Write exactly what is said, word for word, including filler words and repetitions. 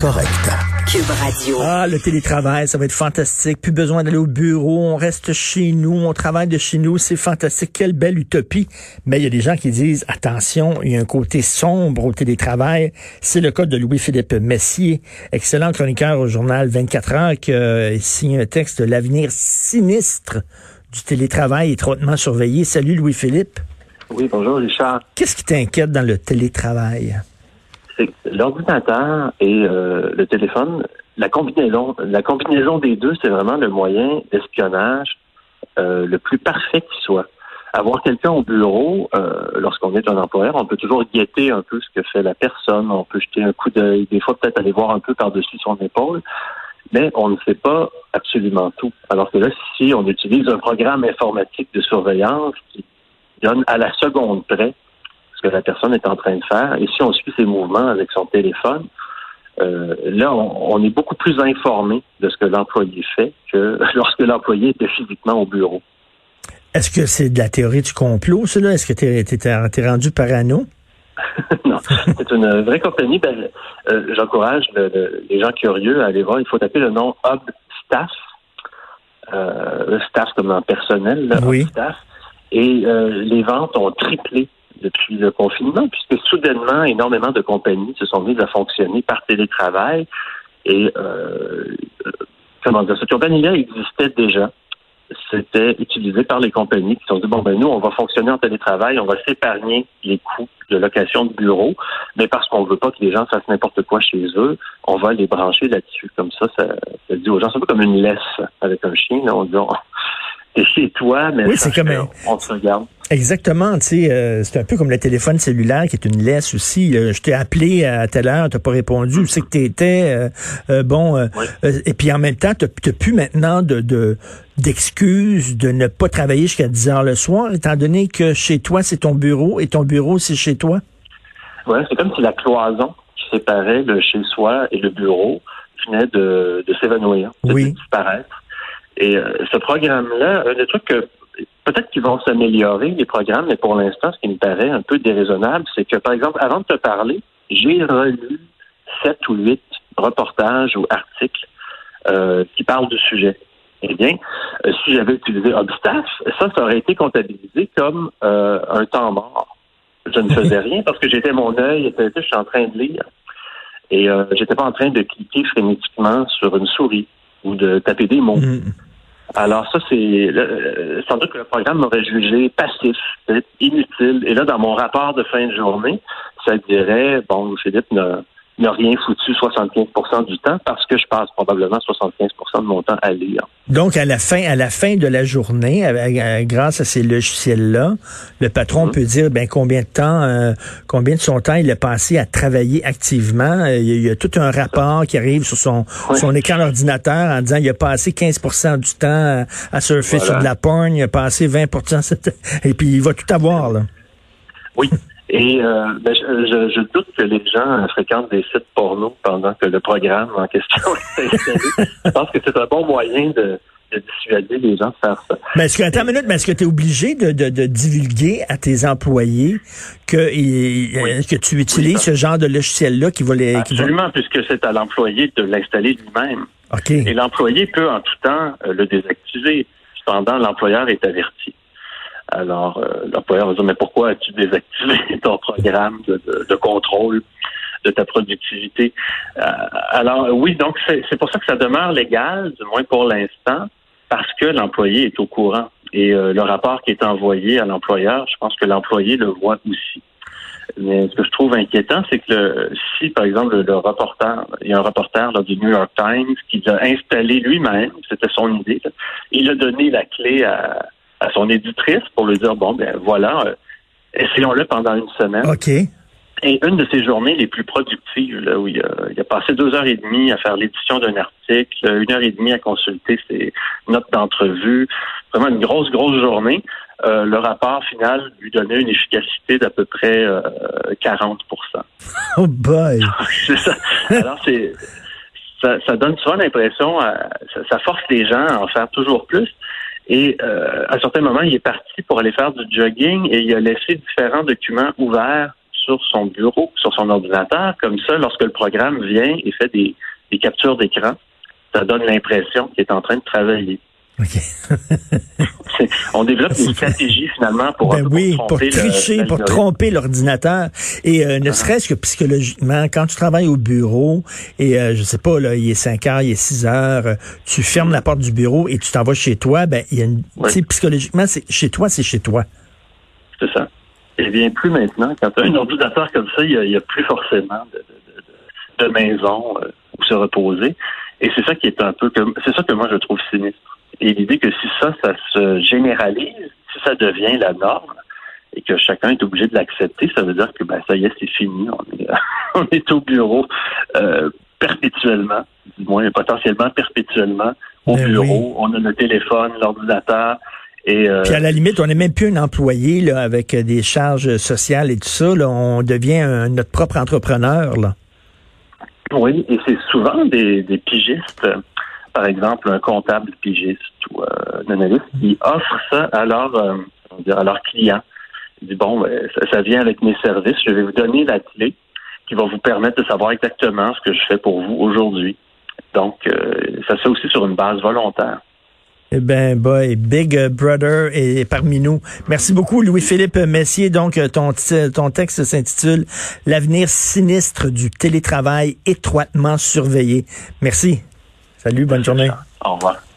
Correct. Cube Radio. Ah, le télétravail, ça va être fantastique. Plus besoin d'aller au bureau, on reste chez nous, on travaille de chez nous, c'est fantastique. Quelle belle utopie. Mais il y a des gens qui disent, attention, il y a un côté sombre au télétravail. C'est le cas de Louis-Philippe Messier, excellent chroniqueur au journal vingt-quatre heures, qui euh, signe un texte de l'avenir sinistre du télétravail est hautement surveillé. Salut Louis-Philippe. Oui, bonjour Richard. Qu'est-ce qui t'inquiète dans le télétravail? L'ordinateur et euh, le téléphone, la combinaison, la combinaison des deux, c'est vraiment le moyen d'espionnage euh, le plus parfait qui soit. Avoir quelqu'un au bureau, euh, lorsqu'on est un employeur, on peut toujours guetter un peu ce que fait la personne, on peut jeter un coup d'œil, des fois peut-être aller voir un peu par-dessus son épaule, mais on ne sait pas absolument tout. Alors que là, si on utilise un programme informatique de surveillance qui donne à la seconde près ce que la personne est en train de faire. Et si on suit ses mouvements avec son téléphone, euh, là, on, on est beaucoup plus informé de ce que l'employé fait que lorsque l'employé était physiquement au bureau. Est-ce que c'est de la théorie du complot, cela? Est-ce que t'es, t'es, t'es rendu parano? Non, c'est une vraie compagnie. Ben, euh, j'encourage le, le, les gens curieux à aller voir. Il faut taper le nom Hubstaff. Euh, staff comme en personnel, là, oui. Hubstaff. Et euh, les ventes ont triplé depuis le confinement, puisque soudainement, énormément de compagnies se sont mises à fonctionner par télétravail. Et, euh, comment dire, cette compagnie-là existait déjà. C'était utilisé par les compagnies qui se sont dit, bon, ben nous, on va fonctionner en télétravail, on va s'épargner les coûts de location de bureau, mais parce qu'on veut pas que les gens fassent n'importe quoi chez eux, on va les brancher là-dessus. Comme ça, ça, ça dit aux gens, c'est un peu comme une laisse avec un chien, là, on dit, on... Et c'est toi, mais oui, c'est comme un... on se regarde. Exactement, tu sais, euh, c'est un peu comme le téléphone cellulaire qui est une laisse aussi. Euh, je t'ai appelé à telle heure, t'as pas répondu, où c'est que t'étais, euh, euh, bon, euh, oui. euh, et puis en même temps, t'as, t'as plus maintenant de, de d'excuses de ne pas travailler jusqu'à dix heures le soir, étant donné que chez toi, c'est ton bureau, et ton bureau, c'est chez toi. Oui, c'est comme si la cloison qui séparait le chez-soi et le bureau venait de, de s'évanouir, de, oui. de disparaître. Et euh, ce programme-là, euh, le truc que peut-être qu'ils vont s'améliorer, les programmes, mais pour l'instant, ce qui me paraît un peu déraisonnable, c'est que, par exemple, avant de te parler, j'ai relu sept ou huit reportages ou articles euh, qui parlent du sujet. Eh bien, euh, si j'avais utilisé Hubstaff, ça, ça aurait été comptabilisé comme euh, un temps mort. Je ne faisais rien parce que j'étais mon œil, je suis en train de lire. Et euh, j'étais pas en train de cliquer frénétiquement sur une souris ou de taper des mots. Mmh. Alors ça, c'est le, sans doute que le programme m'aurait jugé passif, inutile. Et là, dans mon rapport de fin de journée, ça dirait, bon, Philippe n'a, n'a rien foutu soixante-quinze pour cent du temps parce que je passe probablement soixante-quinze pour cent de mon temps à lire. Donc, à la fin, à la fin de la journée, à, à, grâce à ces logiciels-là, le patron mmh. peut dire, ben, combien de temps, euh, combien de son temps il a passé à travailler activement. Il y a, il y a tout un rapport qui arrive sur son, oui. son écran d'ordinateur en disant, il a passé quinze pour cent du temps à, à surfer voilà. sur de la porn, il a passé vingt pour cent, et puis il va tout avoir, là. Oui. Et euh, ben, je, je, je doute que les gens fréquentent des sites porno pendant que le programme en question est installé. Je pense que c'est un bon moyen de, de dissuader les gens de faire ça. Mais est-ce que, attends une minute, mais est-ce que tu es obligé de, de, de divulguer à tes employés que, et, oui. que tu utilises oui, ce genre de logiciel-là qui va les... Absolument, qui va... puisque c'est à l'employé de l'installer lui-même. Okay. Et l'employé peut en tout temps euh, le désactiver. Cependant, l'employeur est averti. Alors, euh, l'employeur va dire, mais pourquoi as-tu désactivé ton programme de, de, de contrôle de ta productivité? Euh, alors, oui, donc, c'est, c'est pour ça que ça demeure légal, du moins pour l'instant, parce que l'employé est au courant. Et euh, le rapport qui est envoyé à l'employeur, je pense que l'employé le voit aussi. Mais ce que je trouve inquiétant, c'est que le, si, par exemple, le, le reporter, il y a un reporter là, du New York Times qui l'a installé lui-même, c'était son idée, là, il a donné la clé à... à son éditrice pour lui dire, bon, ben voilà, euh, essayons-le pendant une semaine. OK. Et une de ses journées les plus productives, là, où il a, il a passé deux heures et demie à faire l'édition d'un article, une heure et demie à consulter ses notes d'entrevue, vraiment une grosse, grosse journée, euh, le rapport final lui donnait une efficacité d'à peu près euh, quarante pour cent. Oh boy! C'est ça. Alors, c'est... Ça, ça donne souvent l'impression, à, ça, ça force les gens à en faire toujours plus. Et euh, à certains moments, il est parti pour aller faire du jogging et il a laissé différents documents ouverts sur son bureau, sur son ordinateur. Comme ça, lorsque le programme vient et fait des, des captures d'écran, ça donne l'impression qu'il est en train de travailler. Okay. On développe une stratégie finalement pour, ben oui, pour, pour tricher, le, pour tromper l'ordinateur. Et euh, ne ah. serait-ce que psychologiquement, quand tu travailles au bureau et euh, je sais pas, là, il est cinq heures, il est six heures, tu fermes la porte du bureau et tu t'en vas chez toi, ben il y a une, oui. tu sais, psychologiquement, c'est chez toi, c'est chez toi. C'est ça. Et bien plus maintenant, quand tu as un ordinateur comme ça, il n'y a, a plus forcément de, de, de, de maison euh, où se reposer. Et c'est ça qui est un peu comme, c'est ça que moi je trouve sinistre. Et l'idée que si ça, ça se généralise, si ça devient la norme et que chacun est obligé de l'accepter, ça veut dire que ben ça y est, c'est fini. On est, on est au bureau euh, perpétuellement, du moins potentiellement perpétuellement au ben bureau. Oui. On a le téléphone, l'ordinateur. Et, euh, Puis à la limite, on n'est même plus un employé là, avec des charges sociales et tout ça. Là, on devient un, notre propre entrepreneur. Là. Oui, et c'est souvent des, des pigistes. Par exemple, un comptable pigiste ou euh, un analyste qui offre ça à leurs euh, leur clients. Il dit, bon, ben, ça, ça vient avec mes services, je vais vous donner la clé qui va vous permettre de savoir exactement ce que je fais pour vous aujourd'hui. Donc, euh, ça se fait aussi sur une base volontaire. Eh bien, boy, Big Brother est parmi nous. Merci beaucoup, Louis-Philippe Messier. Donc, ton, t- ton texte s'intitule « L'avenir sinistre du télétravail étroitement surveillé ». Merci. Salut, bonne journée. Au revoir.